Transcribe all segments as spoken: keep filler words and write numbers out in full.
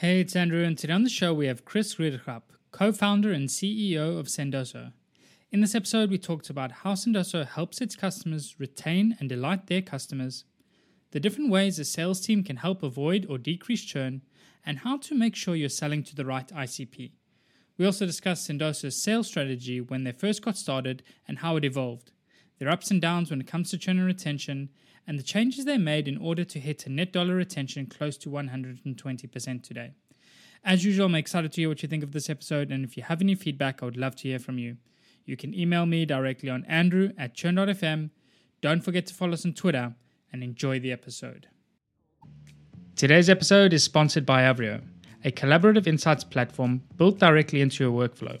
Hey, it's Andrew, and today on the show we have Chris Riederhuber, co-founder and C E O of Sendoso. In this episode, we talked about how Sendoso helps its customers retain and delight their customers, the different ways a sales team can help avoid or decrease churn, and how to make sure you're selling to the right I C P. We also discussed Sendoso's sales strategy when they first got started and how it evolved, their ups and downs when it comes to churn and retention, and the changes they made in order to hit a net dollar retention close to one hundred twenty percent today. As usual, I'm excited to hear what you think of this episode, and if you have any feedback, I would love to hear from you. You can email me directly on andrew at churn dot f m. Don't forget to follow us on Twitter, and enjoy the episode. Today's episode is sponsored by Avrio, a collaborative insights platform built directly into your workflow.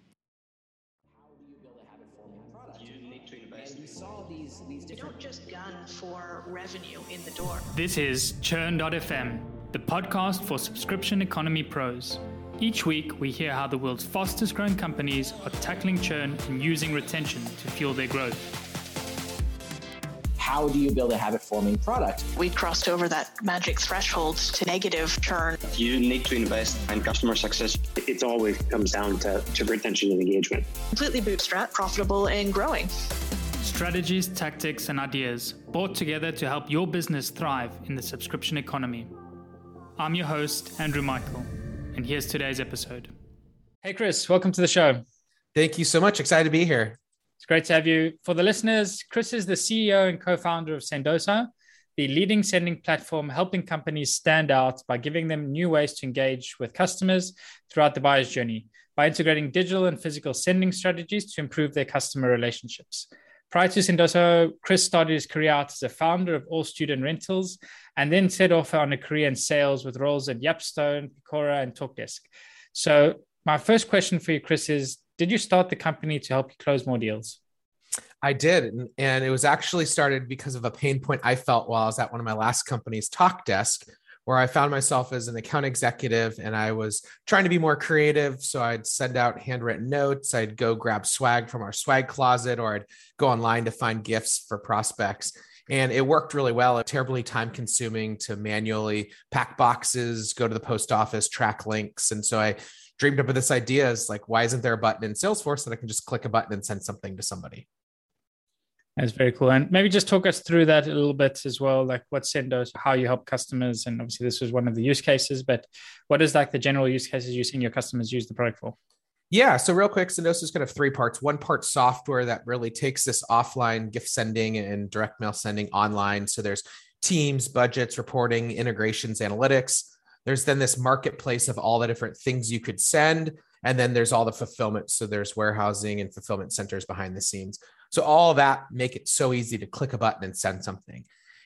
This is churn dot f m, the podcast for subscription economy pros. Each week, we hear how the world's fastest growing companies are tackling churn and using retention to fuel their growth. How do you build a habit-forming product? We crossed over that magic threshold to negative churn. You need to invest in customer success. It always comes down to, to retention and engagement. Completely bootstrapped, profitable, and growing. Strategies, tactics, and ideas brought together to help your business thrive in the subscription economy. I'm your host, Andrew Michael, and here's today's episode. Hey, Chris, welcome to the show. Thank you so much. Excited to be here. It's great to have you. For the listeners, Chris is the C E O and co-founder of Sendoso, the leading sending platform helping companies stand out by giving them new ways to engage with customers throughout the buyer's journey by integrating digital and physical sending strategies to improve their customer relationships. Prior to Sendoso, Chris started his career out as a founder of All Student Rentals and then set off on a career in sales with roles at Yapstone, Picora, and Talkdesk. So my first question for you, Chris, is did you start the company to help you close more deals? I did, and it was actually started because of a pain point I felt while I was at one of my last companies, Talkdesk, where I found myself as an account executive and I was trying to be more creative. So I'd send out handwritten notes. I'd go grab swag from our swag closet, or I'd go online to find gifts for prospects. And it worked really well. Terribly time consuming to manually pack boxes, go to the post office, track links. And so I dreamed up of this idea is like, why isn't there a button in Salesforce that I can just click a button and send something to somebody? That's very cool. And maybe just talk us through that a little bit as well, like what Sendoso, how you help customers. And obviously this was one of the use cases, but what is like the general use cases you're seeing your customers use the product for? Yeah. So real quick, Sendoso is kind of three parts. One part software that really takes this offline gift sending and direct mail sending online. So there's teams, budgets, reporting, integrations, analytics. There's then this marketplace of all the different things you could send. And then there's all the fulfillment. So there's warehousing and fulfillment centers behind the scenes. So all that make it so easy to click a button and send something.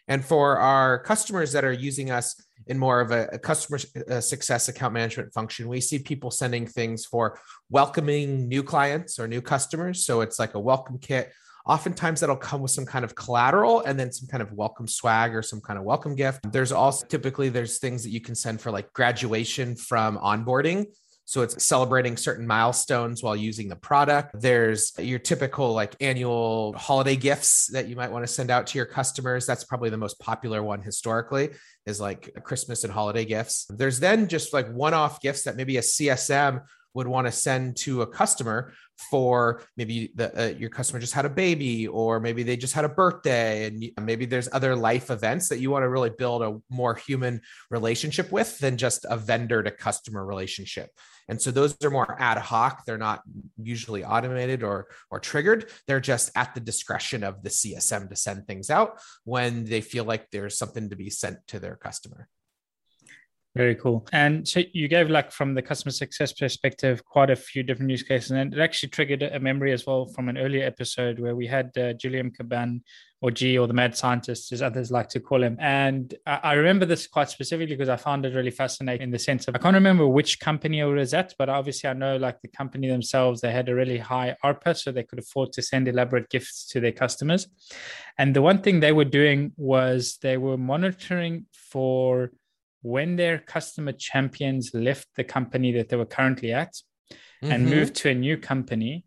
And for our customers that are using us in more of a, a customer success account management function, we see people sending things for welcoming new clients or new customers. So it's like a welcome kit. Oftentimes that'll come with some kind of collateral and then some kind of welcome swag or some kind of welcome gift. There's also typically there's things that you can send for like graduation from onboarding. So it's celebrating certain milestones while using the product. There's your typical like annual holiday gifts that you might want to send out to your customers. That's probably the most popular one historically is like Christmas and holiday gifts. There's then just like one-off gifts that maybe a C S M would want to send to a customer for maybe the, uh, your customer just had a baby, or maybe they just had a birthday, and maybe there's other life events that you want to really build a more human relationship with than just a vendor to customer relationship. And so those are more ad hoc. They're not usually automated or, or triggered. They're just at the discretion of the C S M to send things out when they feel like there's something to be sent to their customer. Very cool. And so you gave, like, from the customer success perspective, quite a few different use cases. And it actually triggered a memory as well from an earlier episode where we had uh, Julian Caban, or G, or the mad scientist, as others like to call him. And I, I remember this quite specifically because I found it really fascinating in the sense of, I can't remember which company it was at, but obviously I know, like, the company themselves, they had a really high ARPA, so they could afford to send elaborate gifts to their customers. And the one thing they were doing was they were monitoring for when their customer champions left the company that they were currently at mm-hmm. and moved to a new company,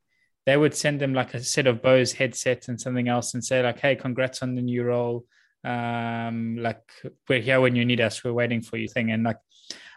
they would send them like a set of Bose headsets and something else and say like, hey, congrats on the new role. Um, like, we're here when you need us. We're waiting for you thing. And like,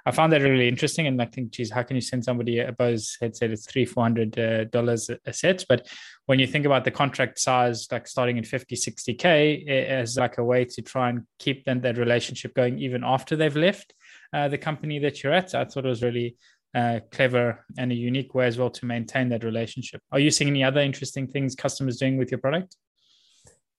I found that really interesting. And I think, geez, how can you send somebody a Bose headset? It's three, four hundred dollars a set. But when you think about the contract size, like starting at fifty, sixty K as like a way to try and keep them, that relationship going even after they've left uh, the company that you're at. I thought it was really uh, clever and a unique way as well to maintain that relationship. Are you seeing any other interesting things customers doing with your product?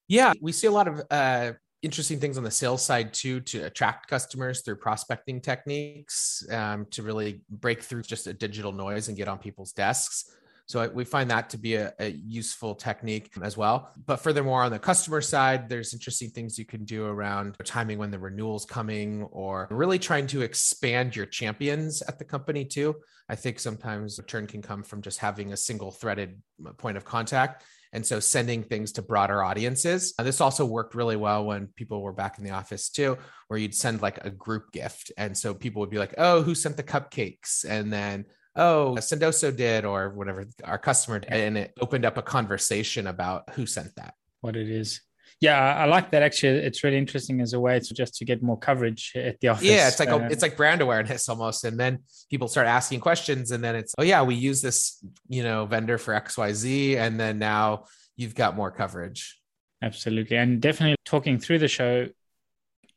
Yeah, we see a lot of uh, interesting things on the sales side too, to attract customers through prospecting techniques, um, to really break through just a digital noise and get on people's desks. So we find that to be a, a useful technique as well. But furthermore, on the customer side, there's interesting things you can do around timing when the renewal's coming, or really trying to expand your champions at the company too. I think sometimes churn can come from just having a single threaded point of contact. And so sending things to broader audiences. And this also worked really well when people were back in the office too, where you'd send like a group gift. And so people would be like, oh, who sent the cupcakes? And then, oh, Sendoso did, or whatever our customer did. And it opened up a conversation about who sent that. What it is. Yeah, I like that. Actually, it's really interesting as a way to just to get more coverage at the office. Yeah, it's like a, it's like brand awareness almost. And then people start asking questions, and then it's, oh yeah, we use this, you know, vendor for X Y Z. And then now you've got more coverage. Absolutely. And definitely talking through the show,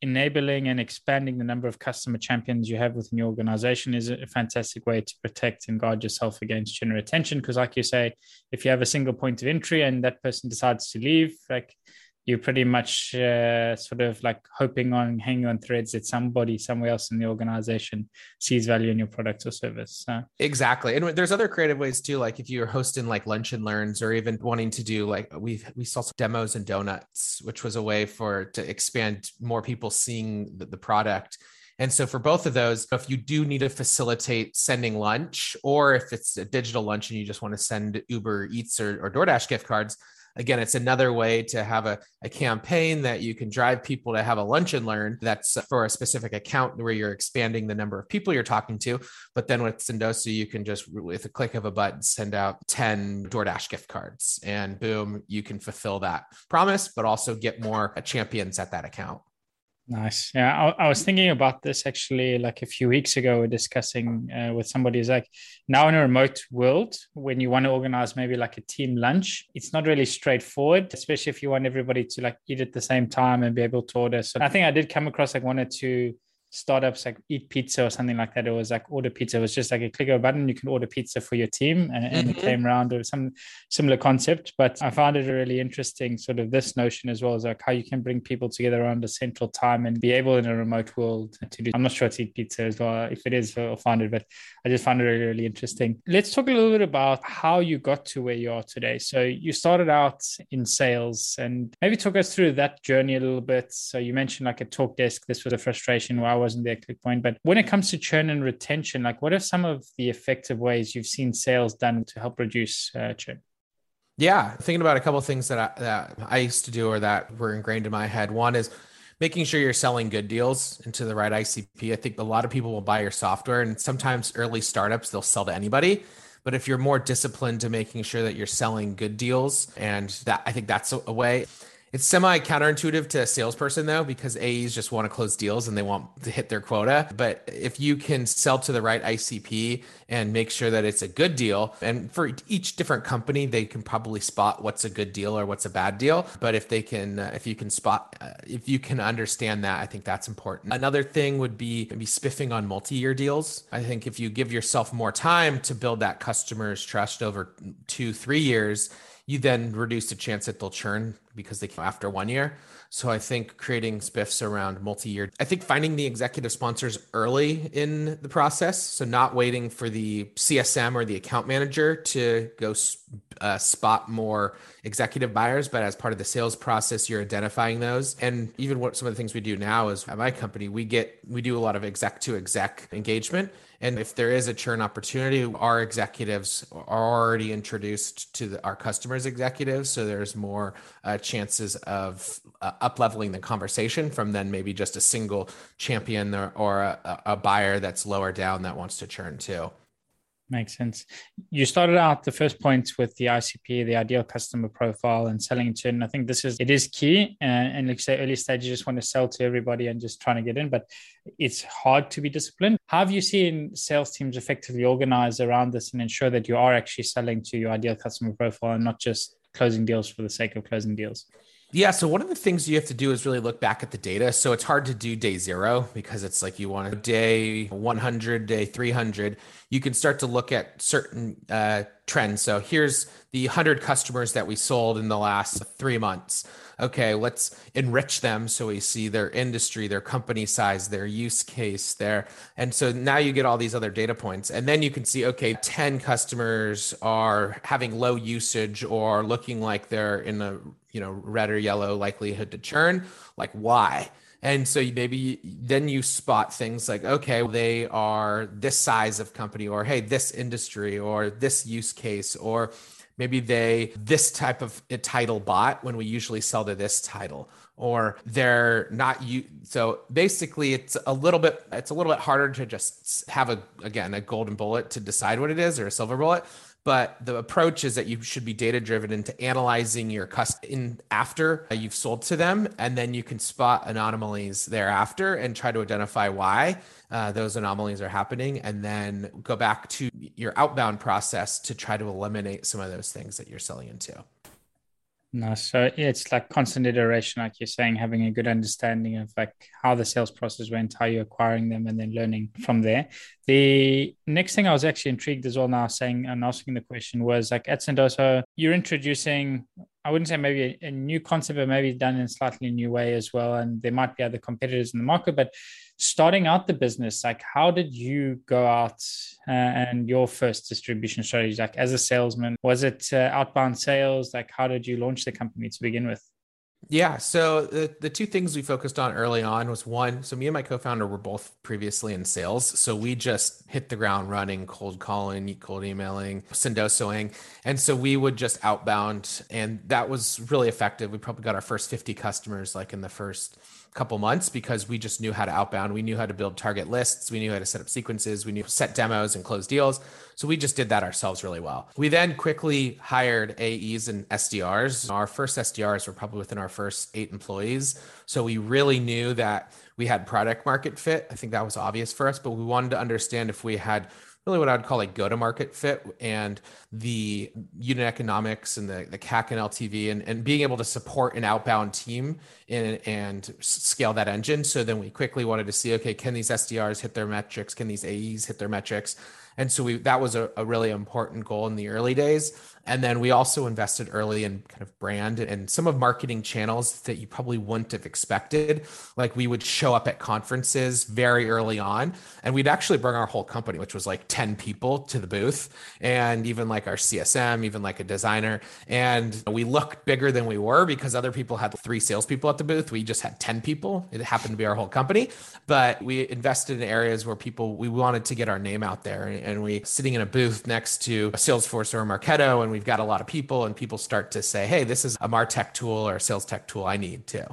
enabling and expanding the number of customer champions you have within your organization is a fantastic way to protect and guard yourself against churn retention. Because like you say, if you have a single point of entry and that person decides to leave, like, you're pretty much uh, sort of like hoping on, hanging on threads that somebody somewhere else in the organization sees value in your product or service. So. Exactly. And there's other creative ways too. Like if you're hosting like lunch and learns, or even wanting to do like, we've, we saw some demos and donuts, which was a way for, to expand more people seeing the, the product. And so for both of those, if you do need to facilitate sending lunch, or if it's a digital lunch and you just want to send Uber Eats or, or DoorDash gift cards, again, it's another way to have a, a campaign that you can drive people to have a lunch and learn that's for a specific account where you're expanding the number of people you're talking to. But then with Sendoso, you can just, with a click of a button, send out ten DoorDash gift cards, and boom, you can fulfill that promise, but also get more champions at that account. Nice. Yeah, I, I was thinking about this actually like a few weeks ago. We were discussing uh, with somebody who's like, now in a remote world, when you want to organize maybe like a team lunch, it's not really straightforward, especially if you want everybody to like eat at the same time and be able to order. So I think I did come across like one or two startups like Eat Pizza or something like that. It was like order pizza. It was just like a click of a button. You can order pizza for your team, and, and mm-hmm. it came around with some similar concept. But I found it really interesting, sort of this notion as well as like how you can bring people together around a central time and be able in a remote world to do. I'm not sure it's Eat Pizza as well. If it is, I'll find it, but I just found it really, really interesting. Let's talk a little bit about how you got to where you are today. So you started out in sales, and maybe talk us through that journey a little bit. So you mentioned like a Talkdesk. This was a frustration where I wasn't there click point. But when it comes to churn and retention, like what are some of the effective ways you've seen sales done to help reduce uh, churn? Yeah, thinking about a couple of things that I, that I used to do, or that were ingrained in my head. One is making sure you're selling good deals into the right I C P. I think a lot of people will buy your software, and sometimes early startups, they'll sell to anybody. But if you're more disciplined to making sure that you're selling good deals, and that, I think that's a way. It's semi counterintuitive to a salesperson though, because A Es just want to close deals and they want to hit their quota. But if you can sell to the right I C P and make sure that it's a good deal, and for each different company, they can probably spot what's a good deal or what's a bad deal. But if they can, uh, if you can spot, uh, if you can understand that, I think that's important. Another thing would be maybe spiffing on multi-year deals. I think if you give yourself more time to build that customer's trust over two, three years, you then reduce the chance that they'll churn because they came after one year. So I think creating spiffs around multi-year, I think finding the executive sponsors early in the process. So not waiting for the C S M or the account manager to go uh, spot more executive buyers, but as part of the sales process, you're identifying those. And even what some of the things we do now is at my company, we get, we do a lot of exec to exec engagement. And if there is a churn opportunity, our executives are already introduced to the, our customers' executives. So there's more uh, chances of uh, up-leveling the conversation from then maybe just a single champion or, or a, a buyer that's lower down that wants to churn too. Makes sense. You started out the first point with the I C P, the ideal customer profile, and selling to. And I think this is, it is key. And, and like you say, early stage, you just want to sell to everybody and just trying to get in, but it's hard to be disciplined. How have you seen sales teams effectively organize around this and ensure that you are actually selling to your ideal customer profile and not just closing deals for the sake of closing deals? Yeah. So one of the things you have to do is really look back at the data. So it's hard to do day zero because it's like you want to day one hundred, day three hundred, you can start to look at certain uh, trends. So here's the one hundred customers that we sold in the last three months. Okay, let's enrich them so we see their industry, their company size, their use case there. And so now you get all these other data points. And then you can see, okay, ten customers are having low usage or looking like they're in a, you know, red or yellow likelihood to churn. Like, why? And so maybe then you spot things like, okay, they are this size of company, or hey, this industry, or this use case, or maybe they, this type of a title bot when we usually sell to this title, or they're not you. So basically it's a little bit, it's a little bit harder to just have a, again, a golden bullet to decide what it is or a silver bullet. But the approach is that you should be data-driven into analyzing your customer in after you've sold to them, and then you can spot anomalies thereafter and try to identify why uh, those anomalies are happening, and then go back to your outbound process to try to eliminate some of those things that you're selling into. No, so it's like constant iteration, like you're saying, having a good understanding of like how the sales process went, how you're acquiring them, and then learning from there. The next thing I was actually intrigued as well now saying and asking the question was like at Sendoso, you're introducing, I wouldn't say maybe a, a new concept, but maybe done in a slightly new way as well. And there might be other competitors in the market, but starting out the business, like how did you go out uh, and your first distribution strategy, like as a salesman, was it uh, outbound sales? Like how did you launch the company to begin with? Yeah. So the, the two things we focused on early on was one, so me and my co-founder were both previously in sales. So we just hit the ground running, cold calling, cold emailing, Sendosoing. And so we would just outbound, and that was really effective. We probably got our first fifty customers like in the first couple months because we just knew how to outbound. We knew how to build target lists. We knew how to set up sequences. We knew set demos and close deals. So we just did that ourselves really well. We then quickly hired A Es and S D Rs. Our first S D Rs were probably within our first eight employees. So we really knew that we had product market fit. I think that was obvious for us, but we wanted to understand if we had really what I would call like go-to-market fit and the unit economics and the, the C A C and L T V and, and being able to support an outbound team in, and scale that engine. So then we quickly wanted to see, okay, can these S D Rs hit their metrics? Can these A Es hit their metrics? And so we, that was a, a really important goal in the early days. And then we also invested early in kind of brand and some of marketing channels that you probably wouldn't have expected. Like we would show up at conferences very early on, and we'd actually bring our whole company, which was like ten people to the booth, and even like our C S M, even like a designer. And we looked bigger than we were because other people had three salespeople at the booth. We just had ten people. It happened to be our whole company, but we invested in areas where people, we wanted to get our name out there. And we sitting in a booth next to a Salesforce or a Marketo, and we've got a lot of people, and people start to say, hey, this is a MarTech tool or a sales tech tool I need too.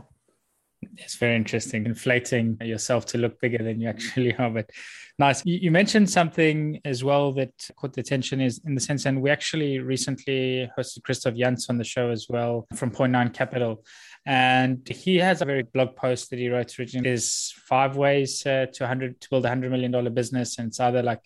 It's very interesting, inflating yourself to look bigger than you actually are. But nice. You mentioned something as well that caught the attention is in the sense, and we actually recently hosted Christoph Jantz on the show as well from Point Nine Capital. And he has a very blog post that he wrote originally is five ways uh, to, one hundred, to build a one hundred million dollars business. And it's either like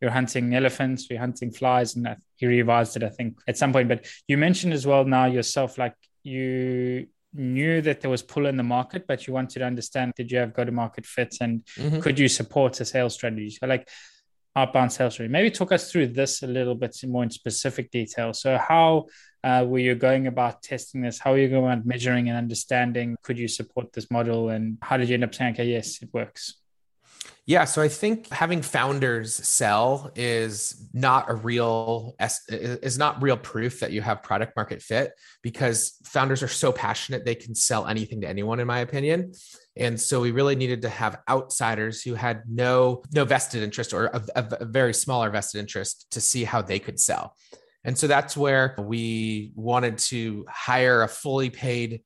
you're hunting elephants, you're hunting flies, and he revised it, I think, at some point. But you mentioned as well now yourself, like you knew that there was pull in the market, but you wanted to understand, did you have go-to-market fits and mm-hmm. could you support a sales strategy? So like, outbound sales rate. Maybe talk us through this a little bit more in specific detail. So how uh, were you going about testing this? How are you going about measuring and understanding? Could you support this model? And how did you end up saying, okay, yes, it works? Yeah. So I think having founders sell is not a real, is not real proof that you have product market fit, because founders are so passionate, they can sell anything to anyone, in my opinion. And so we really needed to have outsiders who had no, no vested interest, or a, a very smaller vested interest, to see how they could sell. And so that's where we wanted to hire a fully paid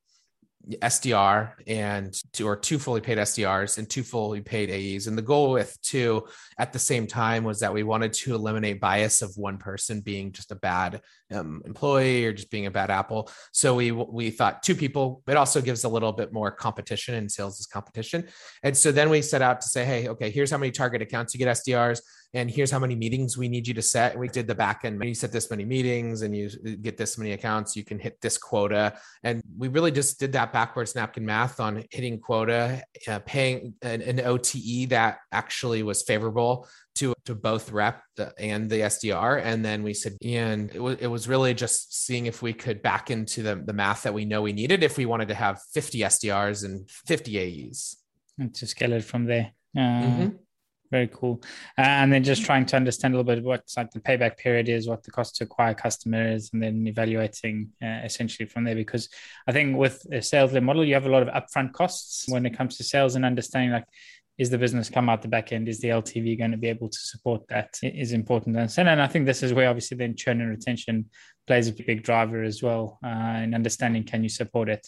S D R and two or two fully paid S D Rs and two fully paid A Es. And the goal with two at the same time was that we wanted to eliminate bias of one person being just a bad um, employee or just being a bad apple. So we, we thought two people, it also gives a little bit more competition, and sales is competition. And so then we set out to say, hey, okay, here's how many target accounts you get S D Rs. And here's how many meetings we need you to set. We did the back end. You set this many meetings and you get this many accounts, you can hit this quota. And we really just did that backwards napkin math on hitting quota, uh, paying an, an O T E that actually was favorable to, to both rep and the S D R. And then we said, and it was, it was really just seeing if we could back into the, the math that we know we needed if we wanted to have fifty S D Rs and fifty A Es. And to scale it from there. Uh... Mm-hmm. Very cool. Uh, and then just trying to understand a little bit what like the payback period is, what the cost to acquire customer is, and then evaluating uh, essentially from there. Because I think with a sales-led model, you have a lot of upfront costs when it comes to sales, and understanding like, is the business come out the back end? Is the L T V going to be able to support that? It is important to understand. And I think this is where obviously then churn and retention plays a big driver as well uh, in understanding, can you support it?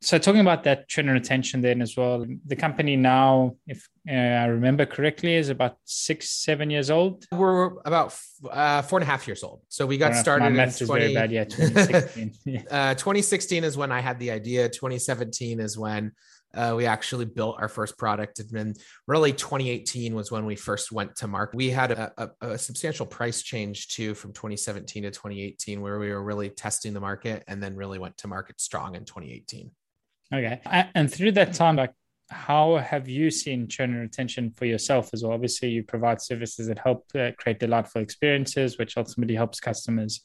So talking about that churn and retention then as well, the company now, if uh, I remember correctly, is about six, seven years old. We're about f- uh, four and a half years old. So we got Fair started in twenty- very bad, yeah, twenty sixteen. Yeah. Uh, twenty sixteen is when I had the idea. twenty seventeen is when uh, we actually built our first product. And then really twenty eighteen was when we first went to market. We had a, a, a substantial price change too from twenty seventeen to twenty eighteen, where we were really testing the market and then really went to market strong in twenty eighteen. Okay. And through that time, like, how have you seen churn and retention for yourself as well? Obviously, you provide services that help uh, create delightful experiences, which ultimately helps customers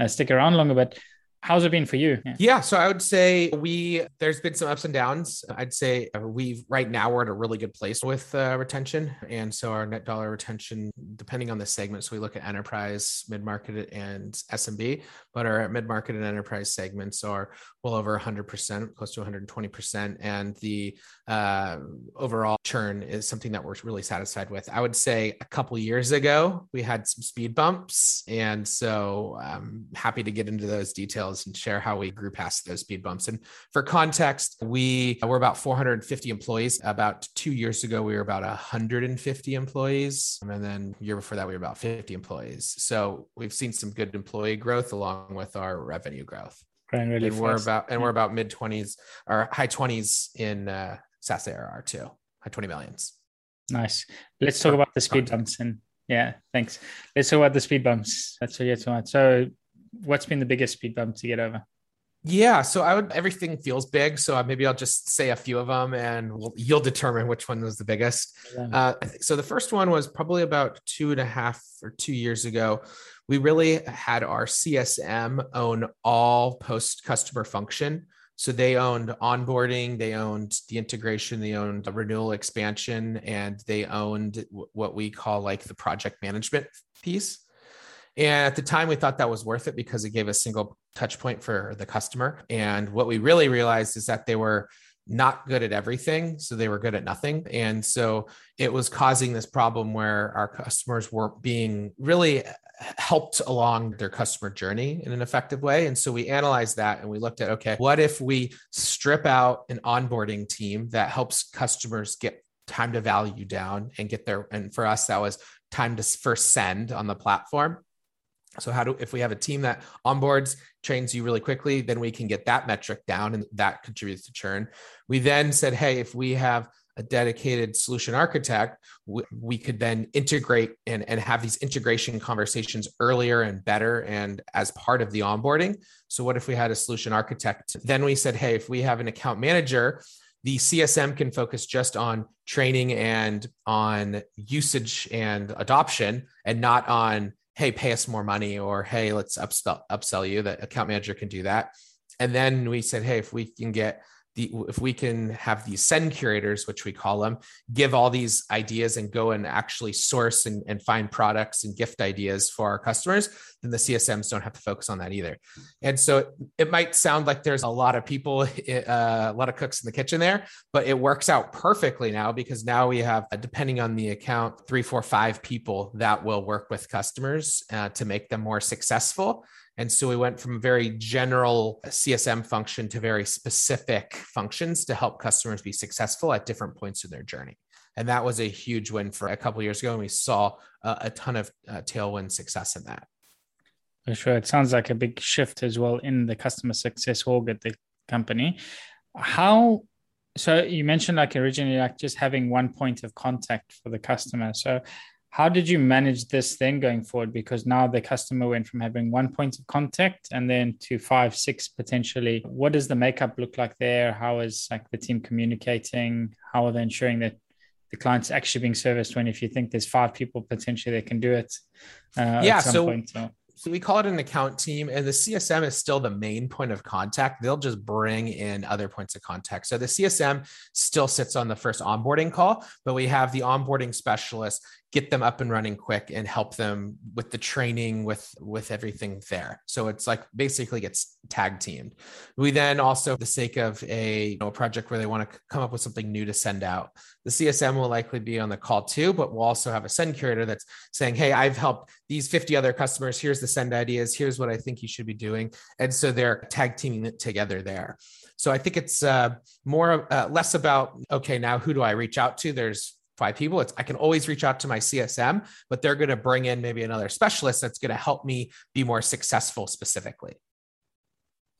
uh, stick around longer. But how's it been for you? Yeah. yeah. So I would say we, there's been some ups and downs. I'd say we've right now we're at a really good place with uh, retention. And so our net dollar retention, depending on the segment, so we look at enterprise, mid-market and S M B, but our mid-market and enterprise segments are well over one hundred percent, close to one hundred twenty percent. And the uh, overall churn is something that we're really satisfied with. I would say a couple years ago, we had some speed bumps. And so I'm happy to get into those details and share how we grew past those speed bumps. And for context, we were about four hundred fifty employees. About two years ago, we were about one hundred fifty employees. And then the year before that, we were about fifty employees. So we've seen some good employee growth along with our revenue growth. Really and, we're about, and we're about mid twenties or high twenties in uh, SaaS A R R too, high twenty millions. Nice. Let's talk about the speed bumps. And yeah, thanks. Let's talk about the speed bumps. That's what you're talking about. So what's been the biggest speed bump to get over? Yeah. So I would, everything feels big. So maybe I'll just say a few of them and we'll, you'll determine which one was the biggest. Uh, so the first one was probably about two and a half or two years ago. We really had our C S M own all post customer function. So they owned onboarding, they owned the integration, they owned the renewal expansion, and they owned what we call like the project management piece. And at the time, we thought that was worth it because it gave a single touch point for the customer. And what we really realized is that they were not good at everything. So they were good at nothing. And so it was causing this problem where our customers weren't being really helped along their customer journey in an effective way. And so we analyzed that and we looked at, okay, what if we strip out an onboarding team that helps customers get time to value down and get their, and for us, that was time to first send on the platform. So how do, if we have a team that onboards, trains you really quickly, then we can get that metric down and that contributes to churn. We then said, hey, if we have a dedicated solution architect, we, we could then integrate and, and have these integration conversations earlier and better and as part of the onboarding. So what if we had a solution architect? Then we said, hey, if we have an account manager the C S M can focus just on training and on usage and adoption, and not on, hey, pay us more money, or hey, let's upsell, upsell you. The account manager can do that. And then we said, hey, if we can get the, if we can have these send curators, which we call them, give all these ideas and go and actually source and, and find products and gift ideas for our customers, then the C S Ms don't have to focus on that either. And so it, it might sound like there's a lot of people, it, uh, a lot of cooks in the kitchen there, but it works out perfectly now, because now we have, depending on the account, three, four, five people that will work with customers uh, to make them more successful. And so we went from very general C S M function to very specific functions to help customers be successful at different points in their journey. And that was a huge win for a couple of years ago. And we saw a, a ton of uh, tailwind success in that. For sure. It sounds like a big shift as well in the customer success org at the company. How, so you mentioned like originally, like just having one point of contact for the customer. So how did you manage this then going forward? Because now the customer went from having one point of contact and then to five, six potentially. What does the makeup look like there? How is like the team communicating? How are they ensuring that the client's actually being serviced when, if you think there's five people potentially that can do it? Uh, yeah, at some so, point, so. so we call it an account team, and the C S M is still the main point of contact. They'll just bring in other points of contact. So the C S M still sits on the first onboarding call, but we have the onboarding specialist get them up and running quick and help them with the training, with, with everything there. So it's like basically gets tag teamed. We then also, for the sake of a, you know, a project where they want to come up with something new to send out, the C S M will likely be on the call too, but we'll also have a send curator that's saying, hey, I've helped these fifty other customers. Here's the send ideas. Here's what I think you should be doing. And so they're tag teaming it together there. So I think it's uh, more, uh, less about, okay, now who do I reach out to? There's five people. It's, I can always reach out to my C S M, but they're going to bring in maybe another specialist that's going to help me be more successful specifically.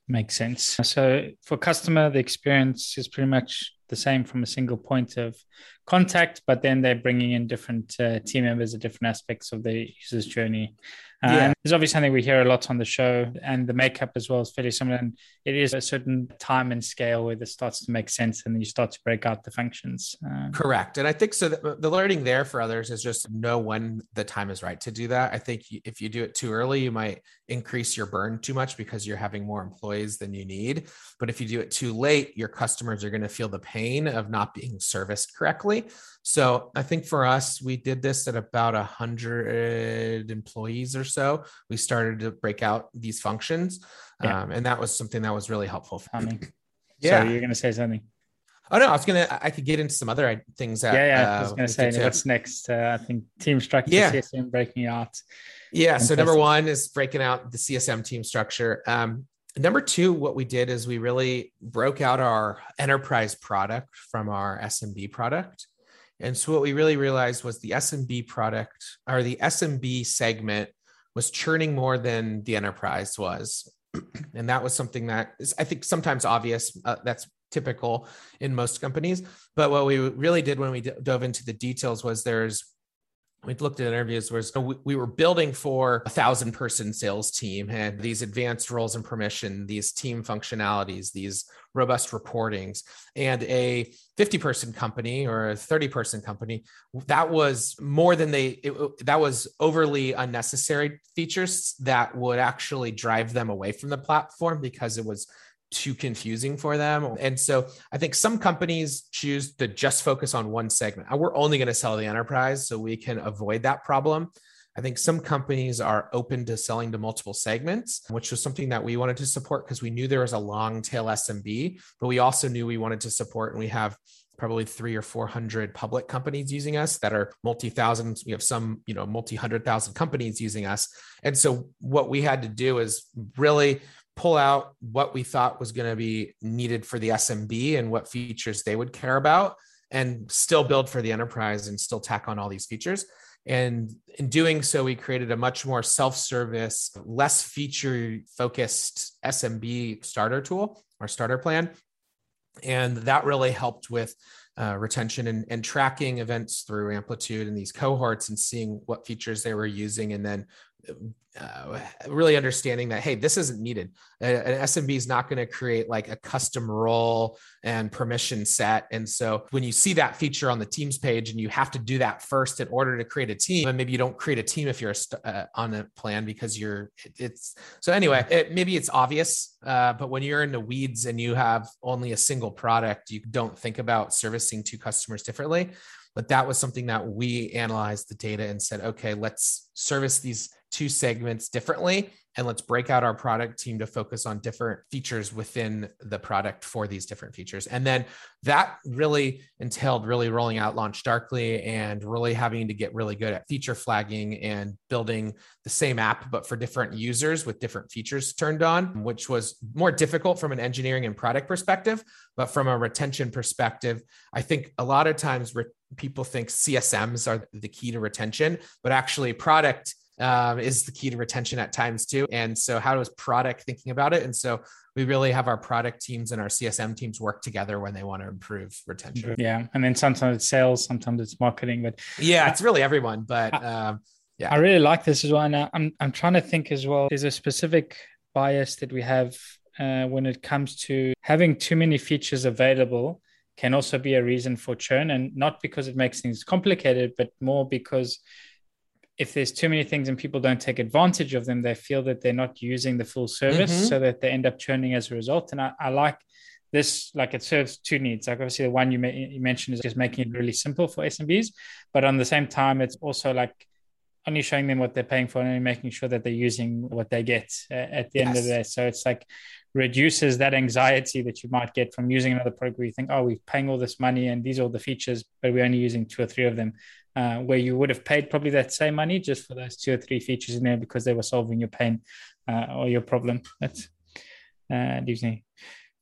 Makes sense. So for customer, the experience is pretty much the same from a single point of contact, but then they're bringing in different uh, team members at different aspects of the user's journey. Um, yeah. It's obviously something we hear a lot on the show, and the makeup as well is fairly similar. And it is a certain time and scale where this starts to make sense and you start to break out the functions. Uh, Correct. And I think so that the learning there for others is just know when the time is right to do that. I think if you do it too early, you might increase your burn too much because you're having more employees than you need. But if you do it too late, your customers are going to feel the pain of not being serviced correctly. So I think for us, we did this at about a hundred employees or so. We started to break out these functions. Yeah. Um, and that was something that was really helpful for me. Yeah. So you're going to say something. Oh no, I was going to, I could get into some other things. That, yeah, yeah. Uh, I was going to say what's next. Uh, I think team structure, yeah. C S M breaking out. Yeah. So number one is breaking out the C S M team structure. Um, Number two, what we did is we really broke out our enterprise product from our S M B product. And so what we really realized was the S M B product, or the S M B segment, was churning more than the enterprise was. And that was something that is, I think, sometimes obvious. Uh, that's typical in most companies. But what we really did when we d- dove into the details was there's we looked at interviews where we were building for a thousand person sales team, and these advanced roles and permission, these team functionalities, these robust reportings, and a fifty person company or a thirty person company. That was more than they, it, that was overly unnecessary features that would actually drive them away from the platform because it was too confusing for them. And so I think some companies choose to just focus on one segment. We're only going to sell the enterprise so we can avoid that problem. I think some companies are open to selling to multiple segments, which was something that we wanted to support because we knew there was a long tail S M B, but we also knew we wanted to support, and we have probably three or four hundred public companies using us that are multi-thousands. We have some, you know, multi-hundred thousand companies using us. And so what we had to do is really pull out what we thought was going to be needed for the S M B and what features they would care about, and still build for the enterprise and still tack on all these features. And in doing so, we created a much more self-service, less feature-focused S M B starter tool, our starter plan. And that really helped with uh, retention and, and tracking events through Amplitude and these cohorts, and seeing what features they were using, and then uh, really understanding that, hey, this isn't needed. An S M B is not going to create like a custom role and permission set. And so when you see that feature on the Teams page and you have to do that first in order to create a team, and maybe you don't create a team if you're a, uh, on a plan because you're it, it's so anyway, it, maybe it's obvious, uh, but when you're in the weeds and you have only a single product, you don't think about servicing two customers differently. But that was something that we analyzed the data and said, okay, let's service these two segments differently. And let's break out our product team to focus on different features within the product for these different features. And then that really entailed really rolling out LaunchDarkly and really having to get really good at feature flagging and building the same app, but for different users with different features turned on, which was more difficult from an engineering and product perspective. But from a retention perspective, I think a lot of times re- people think C S Ms are the key to retention, but actually product Um, is the key to retention at times too. And so how is product thinking about it? And so we really have our product teams and our C S M teams work together when they want to improve retention. Yeah. And then sometimes it's sales, sometimes it's marketing, but yeah, it's really everyone, but um, yeah. I really like this as well. And I'm, I'm trying to think as well, there's a specific bias that we have uh, when it comes to having too many features available can also be a reason for churn, and not because it makes things complicated, but more because if there's too many things and people don't take advantage of them, they feel that they're not using the full service, mm-hmm. so that they end up churning as a result. And I, I like this, like it serves two needs. Like obviously the one you, ma- you mentioned is just making it really simple for S M Bs, but on the same time, it's also like only showing them what they're paying for and only making sure that they're using what they get uh, at the yes. end of the day. So it's like reduces that anxiety that you might get from using another product where you think, oh, we're paying all this money and these are all the features, but we're only using two or three of them. Uh, where you would have paid probably that same money just for those two or three features in there because they were solving your pain uh, or your problem. That's uh, Disney.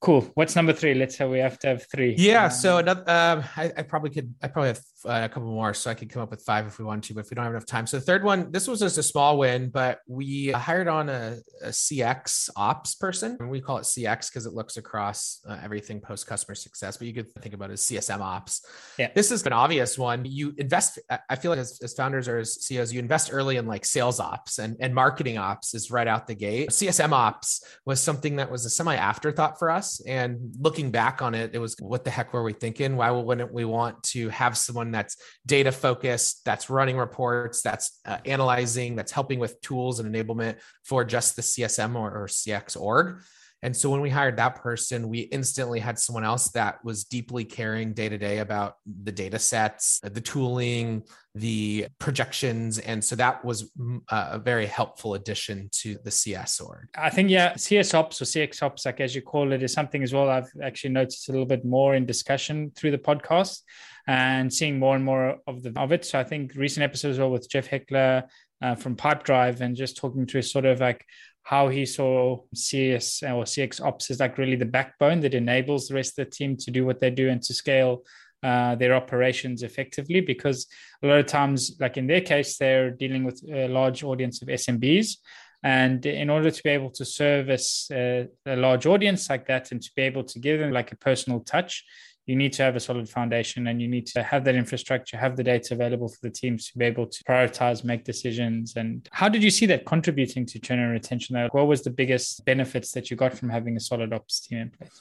Cool. What's number three? Let's say we have to have three. Yeah. Um, so another, um, I, I probably could, I probably have uh, a couple more, so I could come up with five if we wanted to, but if we don't have enough time. So the third one, this was just a small win, but we hired on a, a C X ops person, and we call it C X because it looks across uh, everything post customer success, but you could think about it as C S M ops. Yeah. This is an obvious one. You invest, I feel like as, as founders or as C E Os, you invest early in like sales ops and, and marketing ops is right out the gate. C S M ops was something that was a semi afterthought for us. And looking back on it, it was, what the heck were we thinking? Why wouldn't we want to have someone that's data focused, that's running reports, that's uh, analyzing, that's helping with tools and enablement for just the C S M or, or C X org? And so when we hired that person, we instantly had someone else that was deeply caring day to day about the data sets, the tooling, the projections. And so that was a very helpful addition to the C S org. I think, yeah, C S ops or C X ops, like as you call it, is something as well I've actually noticed a little bit more in discussion through the podcast and seeing more and more of the of it. So I think recent episodes as well with Jeff Heckler uh, from Pipedrive and just talking to sort of like how he saw C S or C X ops is like really the backbone that enables the rest of the team to do what they do and to scale uh, their operations effectively, because a lot of times, like in their case, they're dealing with a large audience of S M Bs. And in order to be able to service a, a large audience like that and to be able to give them like a personal touch, you need to have a solid foundation and you need to have that infrastructure, have the data available for the teams to be able to prioritize, make decisions. And how did you see that contributing to churn and retention? What was the biggest benefits that you got from having a solid ops team in place?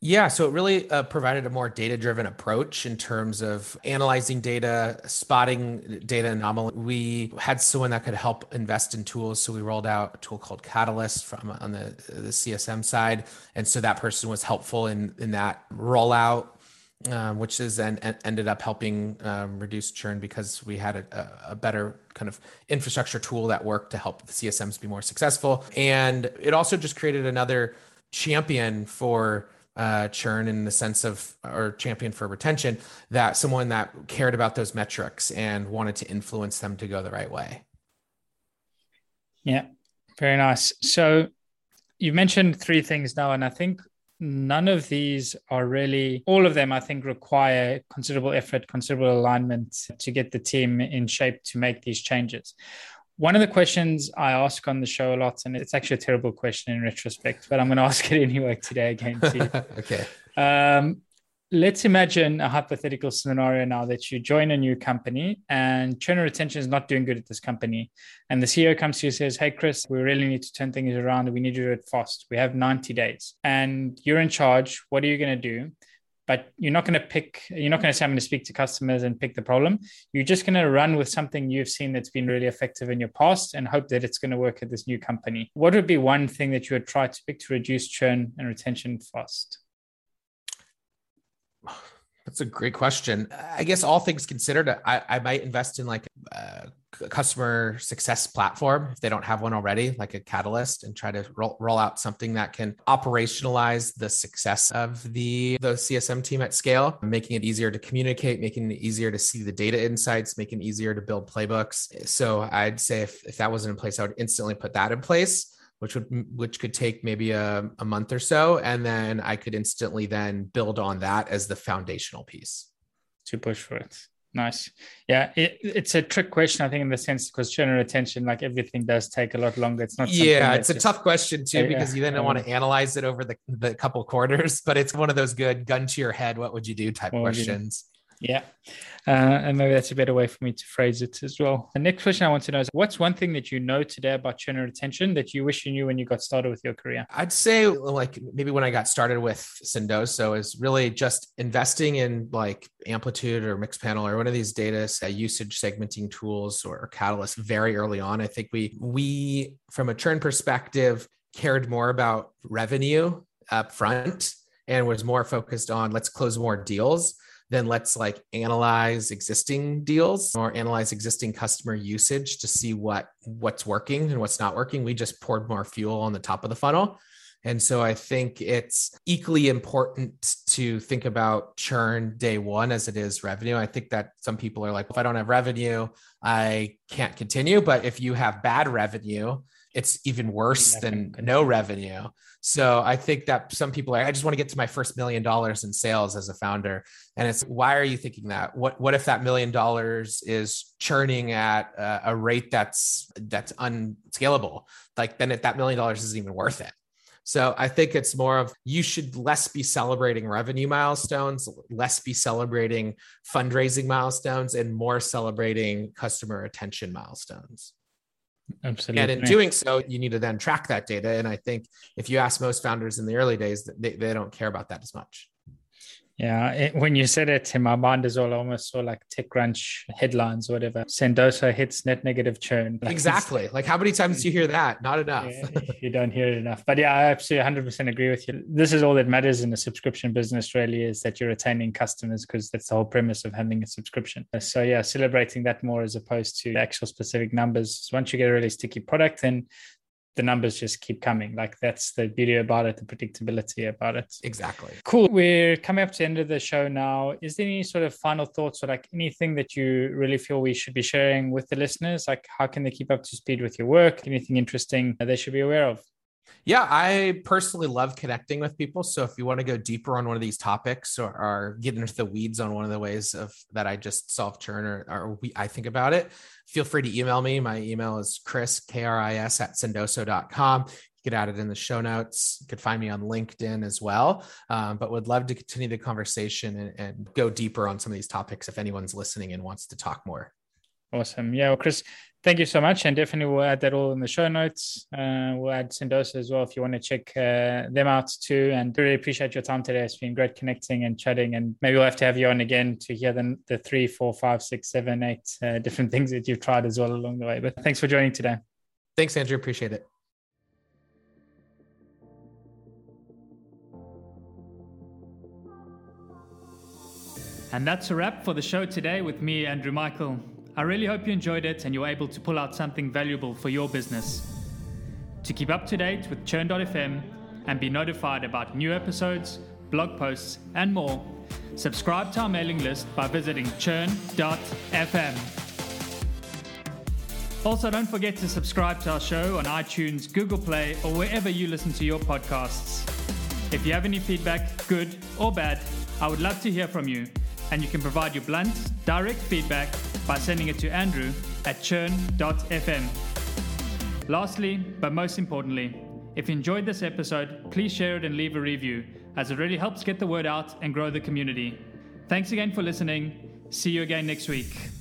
Yeah, so it really uh, provided a more data-driven approach in terms of analyzing data, spotting data anomalies. We had someone that could help invest in tools. So we rolled out a tool called Catalyst from on the, the C S M side. And so that person was helpful in, in that rollout. Um, which is and ended up helping um, reduce churn because we had a, a better kind of infrastructure tool that worked to help the C S Ms be more successful. And it also just created another champion for uh, churn in the sense of, or champion for retention, that someone that cared about those metrics and wanted to influence them to go the right way. Yeah, very nice. So you mentioned three things now, and I think none of these are really, all of them, I think, require considerable effort, considerable alignment to get the team in shape to make these changes. One of the questions I ask on the show a lot, and it's actually a terrible question in retrospect, but I'm going to ask it anyway today again to you. Okay. Um, let's imagine a hypothetical scenario now that you join a new company and churn retention is not doing good at this company. And the C E O comes to you and says, hey, Chris, we really need to turn things around. We need to do it fast. We have ninety days and you're in charge. What are you going to do? But you're not going to pick, you're not going to say, I'm going to speak to customers and pick the problem. You're just going to run with something you've seen that's been really effective in your past and hope that it's going to work at this new company. What would be one thing that you would try to pick to reduce churn and retention fast? That's a great question. I guess all things considered, I, I might invest in like a, a customer success platform if they don't have one already, like a Catalyst, and try to roll, roll out something that can operationalize the success of the, the C S M team at scale, making it easier to communicate, making it easier to see the data insights, making it easier to build playbooks. So I'd say if, if that wasn't in place, I would instantly put that in place, which would, which could take maybe a, a month or so. And then I could instantly then build on that as the foundational piece. To push for it. Nice. Yeah. It, it's a trick question, I think, in the sense, because churn and retention, like everything does take a lot longer. It's not. Yeah. It's a just, tough question too, uh, because you then don't um, want to analyze it over the, the couple quarters, but it's one of those good gun to your head. What would you do type questions? Yeah. Uh, and maybe that's a better way for me to phrase it as well. The next question I want to know is, what's one thing that you know today about churn and retention that you wish you knew when you got started with your career? I'd say like maybe when I got started with Sendoso is really just investing in like Amplitude or Mixpanel or one of these data uh, usage segmenting tools or, or Catalyst very early on. I think we, we, from a churn perspective, cared more about revenue up front and was more focused on let's close more deals. Then let's like analyze existing deals or analyze existing customer usage to see what what's working and what's not working. We just poured more fuel on the top of the funnel. And so I think it's equally important to think about churn day one as it is revenue. I think that some people are like, well, if I don't have revenue, I can't continue. But if you have bad revenue, it's even worse than no revenue. So I think that some people are, I just want to get to my first million dollars in sales as a founder. And it's, why are you thinking that? What what if that million dollars is churning at a, a rate that's, that's unscalable? Like then if that million dollars isn't even worth it. So I think it's more of, you should less be celebrating revenue milestones, less be celebrating fundraising milestones, and more celebrating customer retention milestones. Absolutely. And in doing so, you need to then track that data. And I think if you ask most founders in the early days, they, they don't care about that as much. Yeah. It, when you said it, in my mind is all almost saw like TechCrunch headlines or whatever. Sendoso hits net negative churn. Like, exactly. Like how many times do you hear that? Not enough. Yeah, you don't hear it enough. But yeah, I absolutely one hundred percent agree with you. This is all that matters in a subscription business really, is that you're retaining customers, because that's the whole premise of having a subscription. So yeah, celebrating that more as opposed to the actual specific numbers. Once you get a really sticky product, then the numbers just keep coming. Like that's the beauty about it, the predictability about it. Exactly. Cool. We're coming up to the end of the show now. Is there any sort of final thoughts or like anything that you really feel we should be sharing with the listeners? Like how can they keep up to speed with your work? Anything interesting that they should be aware of? Yeah, I personally love connecting with people. So if you want to go deeper on one of these topics or, or get into the weeds on one of the ways of that I just solved churn or, or we, I think about it, feel free to email me. My email is Chris, K R I S at sendoso dot com. You could add it in the show notes. You could find me on LinkedIn as well, um, but would love to continue the conversation and, and go deeper on some of these topics if anyone's listening and wants to talk more. Awesome. Yeah. Well, Chris, thank you so much. And definitely we'll add that all in the show notes. Uh, we'll add Sendoso as well if you want to check uh, them out too. And really appreciate your time today. It's been great connecting and chatting. And maybe we'll have to have you on again to hear the, the three, four, five, six, seven, eight uh, different things that you've tried as well along the way. But thanks for joining today. Thanks, Andrew. Appreciate it. And that's a wrap for the show today with me, Andrew Michael. I really hope you enjoyed it and you were able to pull out something valuable for your business. To keep up to date with churn dot f m and be notified about new episodes, blog posts, and more, subscribe to our mailing list by visiting churn dot f m. Also, don't forget to subscribe to our show on iTunes, Google Play, or wherever you listen to your podcasts. If you have any feedback, good or bad, I would love to hear from you. And you can provide your blunt, direct feedback by sending it to Andrew at churn dot f m. Lastly, but most importantly, if you enjoyed this episode, please share it and leave a review, as it really helps get the word out and grow the community. Thanks again for listening. See you again next week.